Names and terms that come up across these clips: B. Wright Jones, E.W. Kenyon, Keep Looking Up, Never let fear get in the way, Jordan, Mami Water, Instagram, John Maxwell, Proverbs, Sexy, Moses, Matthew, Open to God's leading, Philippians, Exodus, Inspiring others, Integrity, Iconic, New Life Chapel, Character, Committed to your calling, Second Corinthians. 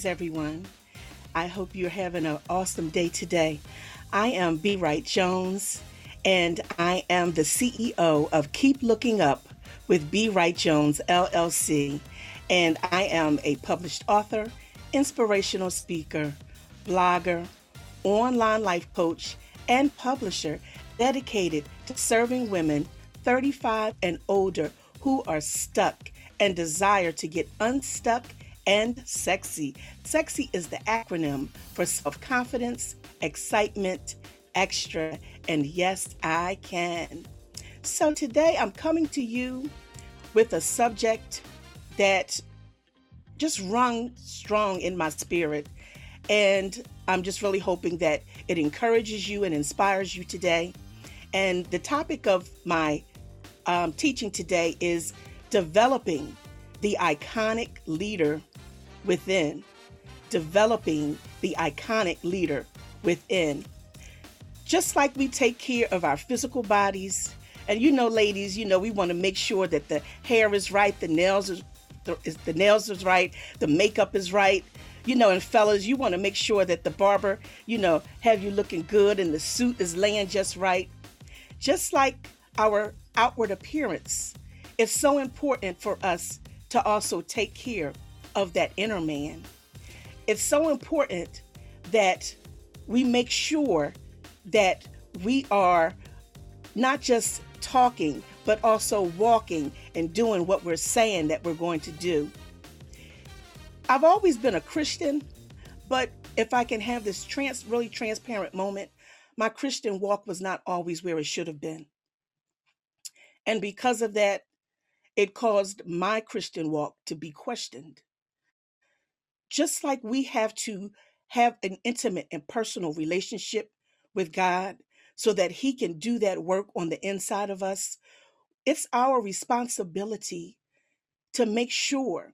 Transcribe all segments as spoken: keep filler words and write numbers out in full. Greetings, everyone. I hope you're having an awesome day today. I am B. Wright Jones, and I am the C E O of Keep Looking Up with B. Wright Jones, L L C. And I am a published author, inspirational speaker, blogger, online life coach, and publisher dedicated to serving women thirty-five and older who are stuck and desire to get unstuck and sexy. Sexy is the acronym for self-confidence, excitement, extra, and yes, I can. So today I'm coming to you with a subject that just rung strong in my spirit. And I'm just really hoping that it encourages you and inspires you today. And the topic of my um, teaching today is developing the iconic leader within. Developing the iconic leader within. Just like we take care of our physical bodies, and you know, ladies, you know, we want to make sure that the hair is right, the nails is the, is, the nails is right, the makeup is right. You know, and fellas, you want to make sure that the barber, you know, have you looking good and the suit is laying just right. Just like our outward appearance, it's so important for us to also take care of that inner man. It's so important that we make sure that we are not just talking, but also walking and doing what we're saying that we're going to do. I've always been a Christian, but if I can have this trans, really transparent moment, my Christian walk was not always where it should have been. And because of that, it caused my Christian walk to be questioned. Just like we have to have an intimate and personal relationship with God so that He can do that work on the inside of us, it's our responsibility to make sure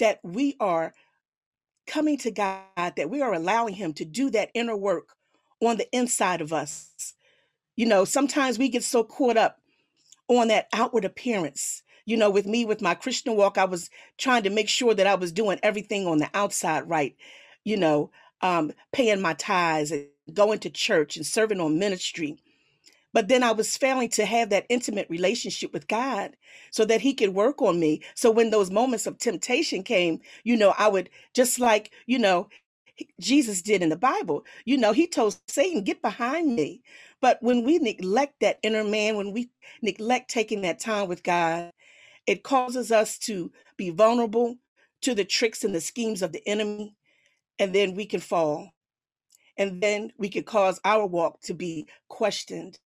that we are coming to God, that we are allowing Him to do that inner work on the inside of us. You know, sometimes we get so caught up on that outward appearance. You know, with me, with my Christian walk, I was trying to make sure that I was doing everything on the outside right, you know, um, paying my tithes and going to church and serving on ministry. But then I was failing to have that intimate relationship with God so that He could work on me. So when those moments of temptation came, you know, I would just like, you know, Jesus did in the Bible, you know, He told Satan, get behind me. But when we neglect that inner man, when we neglect taking that time with God, it causes us to be vulnerable to the tricks and the schemes of the enemy. And then we can fall. And then we could cause our walk to be questioned.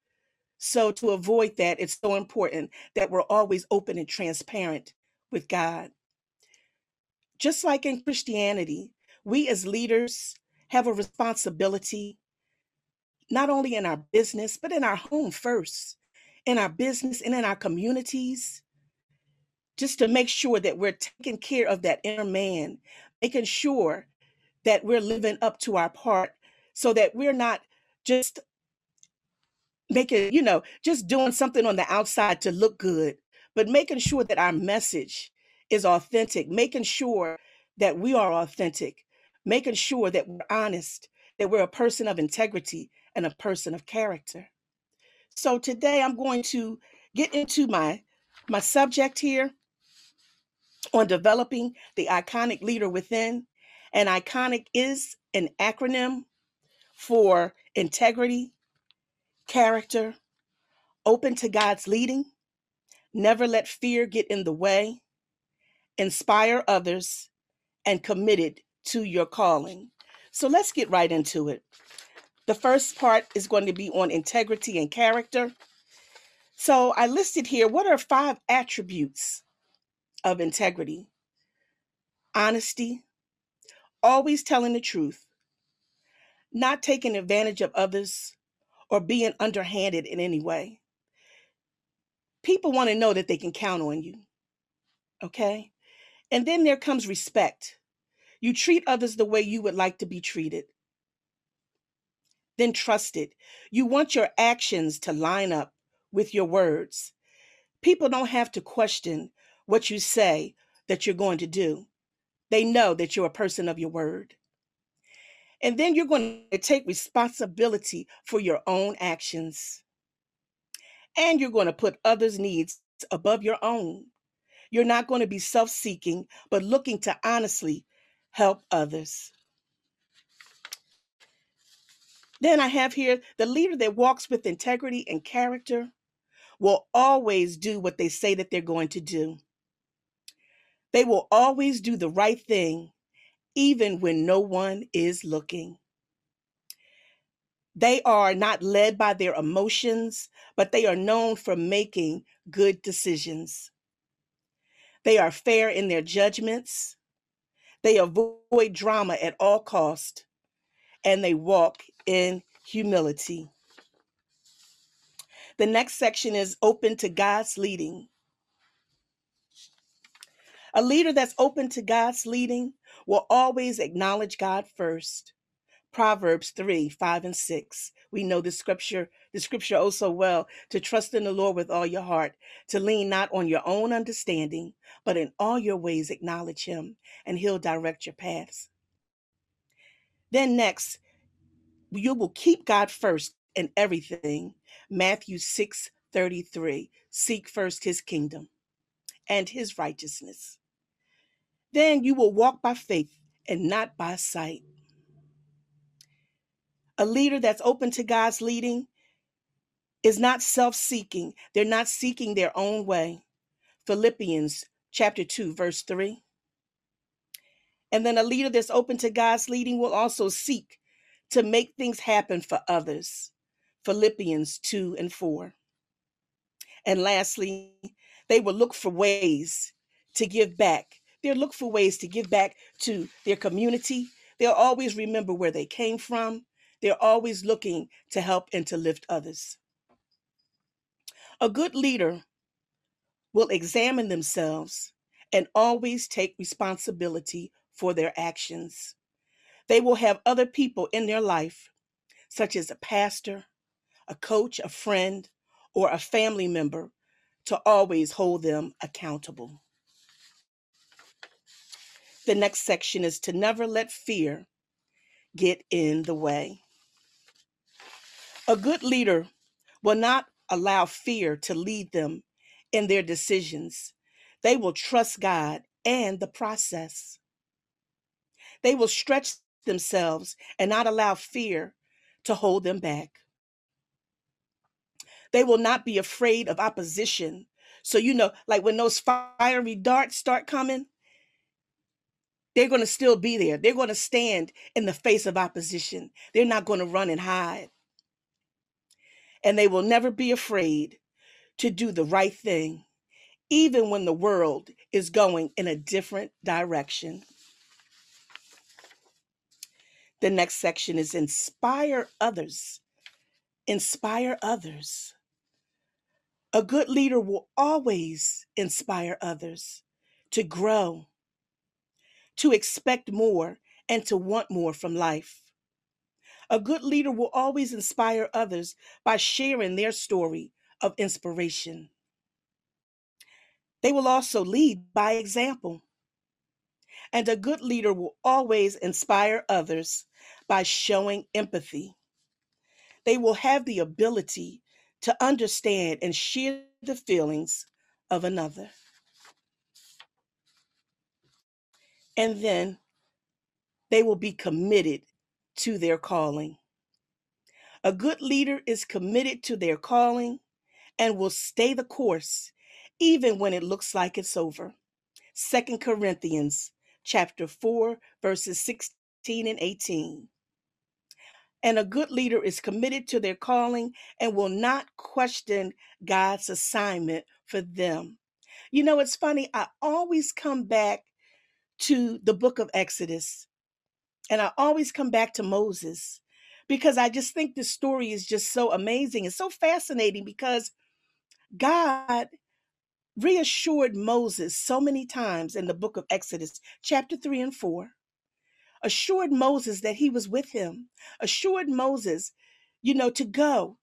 So to avoid that, it's so important that we're always open and transparent with God. Just like in Christianity, we as leaders have a responsibility, not only in our business, but in our home first, in our business and in our communities, just to make sure that we're taking care of that inner man, making sure that we're living up to our part so that we're not just making, you know, just doing something on the outside to look good, but making sure that our message is authentic, making sure that we are authentic, making sure that we're honest, that we're a person of integrity and a person of character. So today I'm going to get into my, my subject here on developing the iconic leader within. And iconic is an acronym for integrity, character, open to God's leading, never let fear get in the way, inspire others, and committed to your calling. So let's get right into it. The first part is going to be on integrity and character. So I listed here, what are five attributes of integrity? Honesty, always telling the truth, not taking advantage of others, or being underhanded in any way. People want to know that they can count on you, okay? And then there comes respect. You treat others the way you would like to be treated. Then trusted. You want your actions to line up with your words. People don't have to question what you say that you're going to do. They know that you're a person of your word. And then you're going to take responsibility for your own actions. And you're going to put others' needs above your own. You're not going to be self-seeking, but looking to honestly help others. Then I have here, the leader that walks with integrity and character will always do what they say that they're going to do. They will always do the right thing, even when no one is looking. They are not led by their emotions, but they are known for making good decisions. They are fair in their judgments. They avoid drama at all costs, and they walk in humility. The next section is open to God's leading. A leader that's open to God's leading will always acknowledge God first. Proverbs three, five, and six. We know the scripture, the scripture oh so well, to trust in the Lord with all your heart, to lean not on your own understanding, but in all your ways acknowledge him, and he'll direct your paths. Then next, you will keep God first in everything. Matthew six, thirty-three. Seek first his kingdom and his righteousness. Then you will walk by faith and not by sight. A leader that's open to God's leading is not self-seeking. They're not seeking their own way. Philippians chapter two, verse three. And then a leader that's open to God's leading will also seek to make things happen for others. Philippians two and four. And lastly, they will look for ways to give back. They'll look for ways to give back to their community. They'll always remember where they came from. They're always looking to help and to lift others. A good leader will examine themselves and always take responsibility for their actions. They will have other people in their life, such as a pastor, a coach, a friend, or a family member, to always hold them accountable. The next section is to never let fear get in the way. A good leader will not allow fear to lead them in their decisions. They will trust God and the process. They will stretch themselves and not allow fear to hold them back. They will not be afraid of opposition. So, you know, like when those fiery darts start coming, they're going to still be there. They're going to stand in the face of opposition. They're not going to run and hide. And they will never be afraid to do the right thing, even when the world is going in a different direction. The next section is inspire others. Inspire others. A good leader will always inspire others to grow, to expect more, and to want more from life. A good leader will always inspire others by sharing their story of inspiration. They will also lead by example. And a good leader will always inspire others by showing empathy. They will have the ability to understand and share the feelings of another. And then they will be committed to their calling. A good leader is committed to their calling and will stay the course even when it looks like it's over. Second Corinthians chapter four, verses sixteen and eighteen. And a good leader is committed to their calling and will not question God's assignment for them. You know, it's funny, I always come back to the book of Exodus. And I always come back to Moses because I just think this story is just so amazing. It's so fascinating because God reassured Moses so many times in the book of Exodus, chapter three and four, assured Moses that he was with him, assured Moses, you know, to go,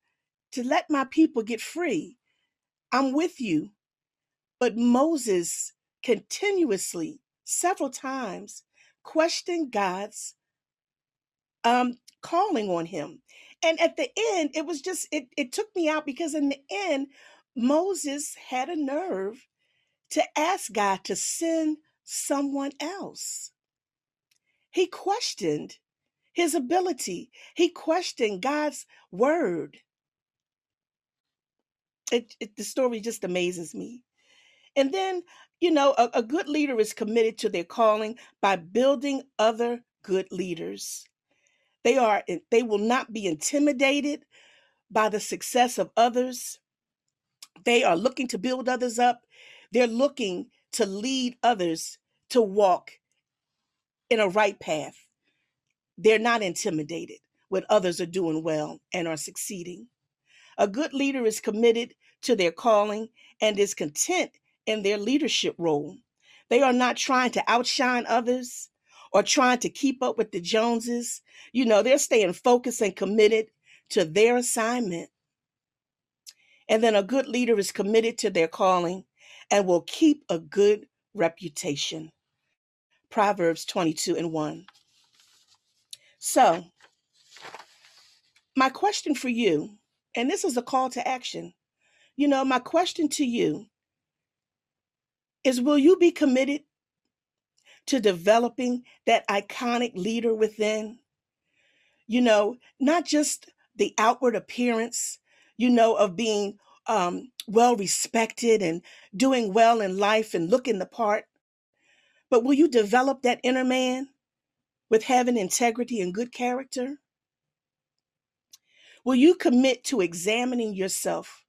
to let my people get free. I'm with you. But Moses continuously several times, questioned God's um, calling on him. And at the end, it was just, it, it took me out, because in the end, Moses had a nerve to ask God to send someone else. He questioned his ability. He questioned God's word. It, it, the story just amazes me. And then, you know, a, a good leader is committed to their calling by building other good leaders. They are, they will not be intimidated by the success of others. They are looking to build others up. They're looking to lead others to walk in a right path. They're not intimidated when others are doing well and are succeeding. A good leader is committed to their calling and is content in their leadership role. They are not trying to outshine others or trying to keep up with the Joneses. You know, they're staying focused and committed to their assignment. And then a good leader is committed to their calling and will keep a good reputation. Proverbs twenty-two and one. So, my question for you, and this is a call to action. You know, my question to you is, will you be committed to developing that iconic leader within? You know, not just the outward appearance, you know, of being um, well respected and doing well in life and looking the part, but will you develop that inner man with having integrity and good character? Will you commit to examining yourself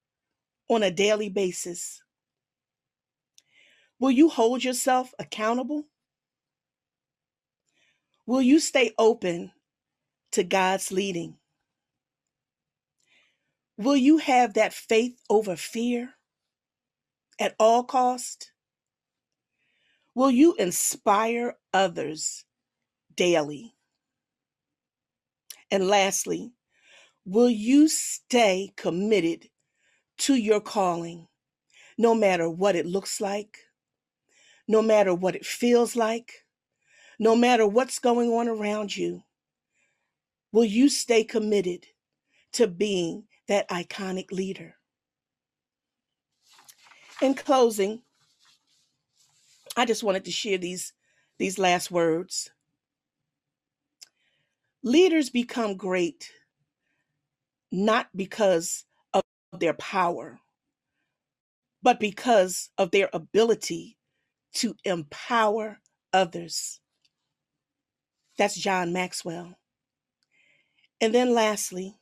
on a daily basis? Will you hold yourself accountable? Will you stay open to God's leading? Will you have that faith over fear at all cost? Will you inspire others daily? And lastly, will you stay committed to your calling, no matter what it looks like, no matter what it feels like, no matter what's going on around you? Will you stay committed to being that iconic leader? In closing, I just wanted to share these, these last words. Leaders become great not because of their power, but because of their ability to empower others. That's John Maxwell. And then lastly,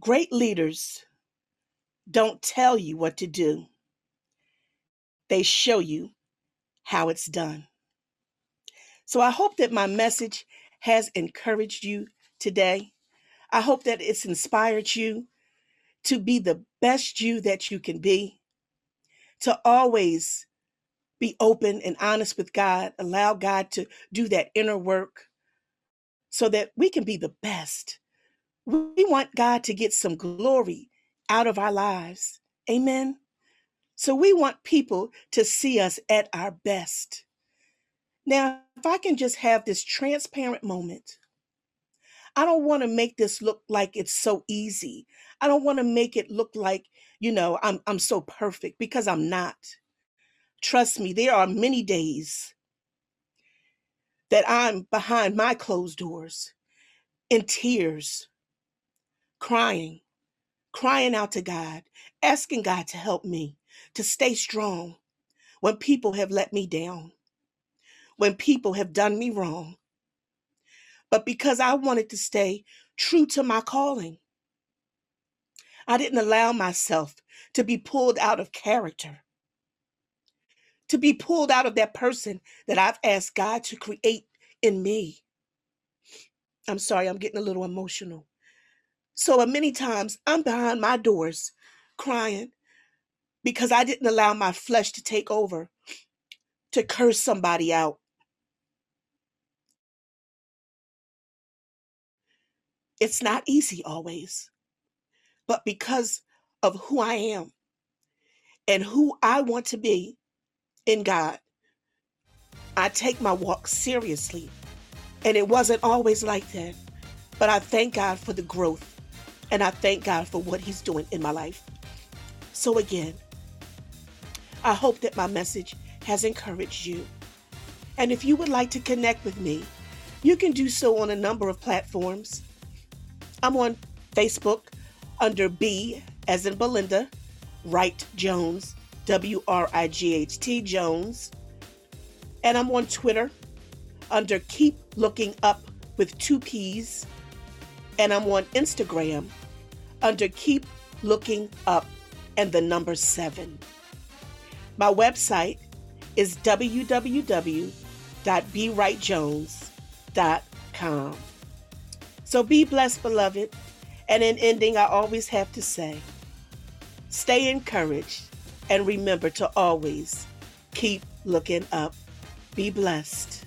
great leaders don't tell you what to do. They show you how it's done. So I hope that my message has encouraged you today. I hope that it's inspired you to be the best you that you can be, to always be open and honest with God, allow God to do that inner work so that we can be the best. We want God to get some glory out of our lives. Amen. So we want people to see us at our best. Now, if I can just have this transparent moment, I don't want to make this look like it's so easy. I don't want to make it look like, you know, I'm, I'm so perfect, because I'm not. Trust me, there are many days that I'm behind my closed doors in tears, crying, crying out to God, asking God to help me to stay strong when people have let me down, when people have done me wrong. But because I wanted to stay true to my calling, I didn't allow myself to be pulled out of character, to be pulled out of that person that I've asked God to create in me. I'm sorry, I'm getting a little emotional. So many times I'm behind my doors crying because I didn't allow my flesh to take over, to curse somebody out. It's not easy always, but because of who I am and who I want to be in God, I take my walk seriously. And it wasn't always like that. But I thank God for the growth. And I thank God for what he's doing in my life. So again, I hope that my message has encouraged you. And if you would like to connect with me, you can do so on a number of platforms. I'm on Facebook under B, as in Belinda, Wright Jones, W R I G H T Jones. And I'm on Twitter under Keep Looking Up with two P's. And I'm on Instagram under Keep Looking Up and the number seven. My website is w w w dot b wright jones dot com. So be blessed, beloved. And in ending, I always have to say, stay encouraged and remember to always keep looking up. Be blessed.